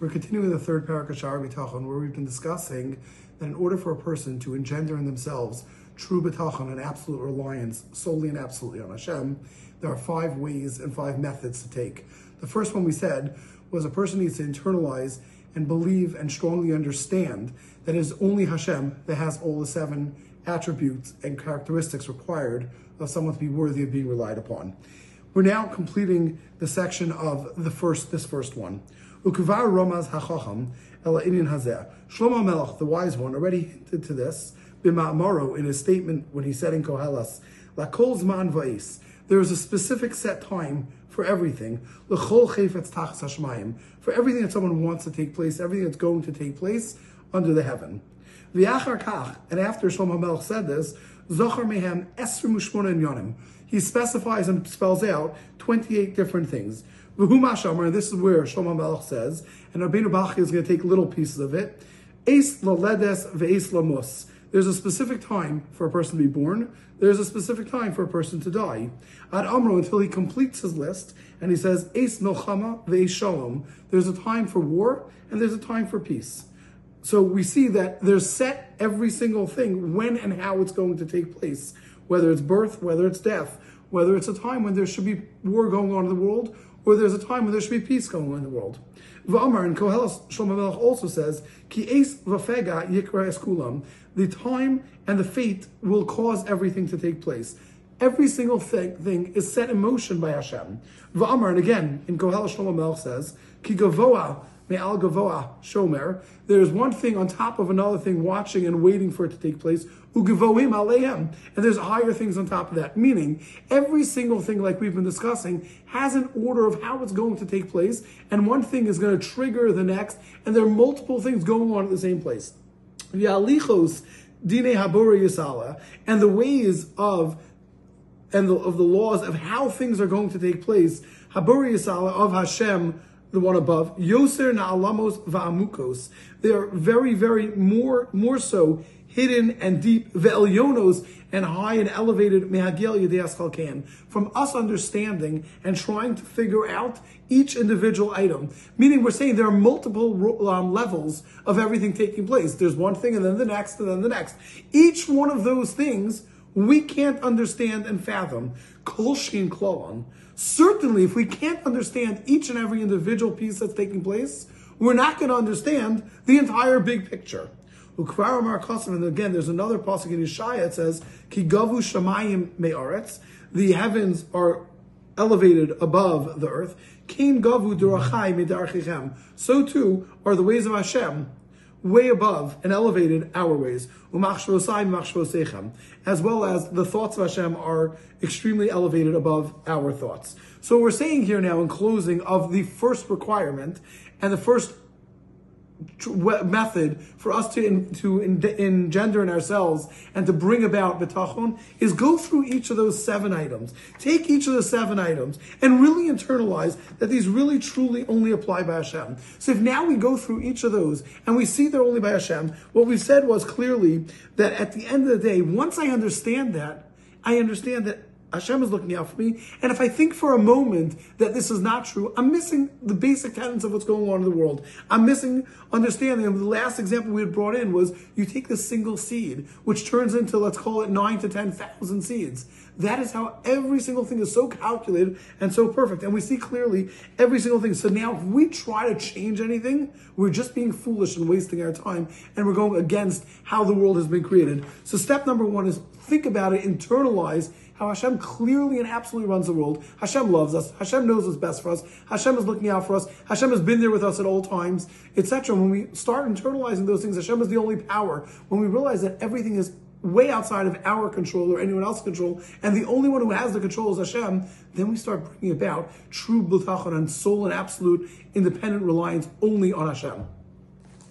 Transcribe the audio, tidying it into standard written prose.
We're continuing the third parak of Sha'ar Bitachon, where we've been discussing that in order for a person to engender in themselves true Bitachon and absolute reliance solely and absolutely on Hashem, there are 5 ways and 5 methods to take. The first one we said was a person needs to internalize and believe and strongly understand that it is only Hashem that has all the 7 attributes and characteristics required of someone to be worthy of being relied upon. We're now completing the section of this first one. Ukuvar Ramaz HaChacham Ela Inin Hazeh. Shlomo HaMelech, the wise one, already hinted to this b'ma'amaro in his statement when he said in Kohalas, Lakol Zman Va'is. There is a specific set time for everything. L'chol Chefetz Tachas Hashemayim, for everything that someone wants to take place, everything that's going to take place under the heaven. V'yachar Kach, and after Shlomo HaMelech said this, Zochar Mehem Esrim Ushmonim Yonim. He specifies and spells out 28 different things. And this is where Shlomo HaMelech says, and Abinu Beinu is going to take little pieces of it. Eis laledes ve'eis lamus. There's a specific time for a person to be born. There's a specific time for a person to die. Ad amro, until he completes his list, and he says eis milchama ve'eis shalom. There's a time for war and there's a time for peace. So we see that there's set every single thing when and how it's going to take place, whether it's birth, whether it's death, whether it's a time when there should be war going on in the world, or there's a time when there should be peace going on in the world. V'amar, and Koheles, Shlomo HaMelech also says, Ki eis v'fega yikra es kulam. The time and the fate will cause everything to take place. Every single thing is set in motion by Hashem. V'amar, and again, in Koheles, Shlomo HaMelech says, Ki gavoa me'al gavoa shomer. There is one thing on top of another thing, watching and waiting for it to take place. U'gevoim aleihem. And there's higher things on top of that. Meaning, every single thing, like we've been discussing, has an order of how it's going to take place, and one thing is going to trigger the next, and there are multiple things going on at the same place. V'alichos dinei habore yisala. And the ways of the laws of how things are going to take place, habore yisala, of Hashem, the one above, Yoser Na'alamos Va'amukos. They are very, very more so hidden and deep, Ve'elyonos, and high and elevated, Mehagel Yedeas Chalkan, from us understanding and trying to figure out each individual item. Meaning, we're saying there are multiple levels of everything taking place. There's one thing, and then the next, and then the next. Each one of those things we can't understand and fathom. Kol shein klolon. Certainly, if we can't understand each and every individual piece that's taking place, we're not going to understand the entire big picture. And again, there's another pasuk in Yeshaya. It says, Ki gavu shamayim me'aretz. The heavens are elevated above the earth. Kein gavu derachai me'darchichem. So too are the ways of Hashem way above and elevated our ways, as well as the thoughts of Hashem are extremely elevated above our thoughts. So we're saying here now, in closing, of the first requirement and the first method for us to engender in ourselves and to bring about Bitachon is go through each of those 7 items. Take each of the 7 items and really internalize that these really truly only apply by Hashem. So if now we go through each of those and we see they're only by Hashem, what we said was clearly that at the end of the day, once I understand that Hashem is looking out for me, and if I think for a moment that this is not true, I'm missing the basic tenets of what's going on in the world. I'm missing understanding. And the last example we had brought in was you take this single seed, which turns into, let's call it, 9,000 to 10,000 seeds. That is how every single thing is so calculated and so perfect. And we see clearly every single thing. So now if we try to change anything, we're just being foolish and wasting our time, and we're going against how the world has been created. So step number 1 is think about it, internalize how Hashem clearly and absolutely runs the world. Hashem loves us. Hashem knows what's best for us. Hashem is looking out for us. Hashem has been there with us at all times, etc. When we start internalizing those things, Hashem is the only power. When we realize that everything is way outside of our control or anyone else's control, and the only one who has the control is Hashem, then we start bringing about true Bitachon and soul and absolute independent reliance only on Hashem.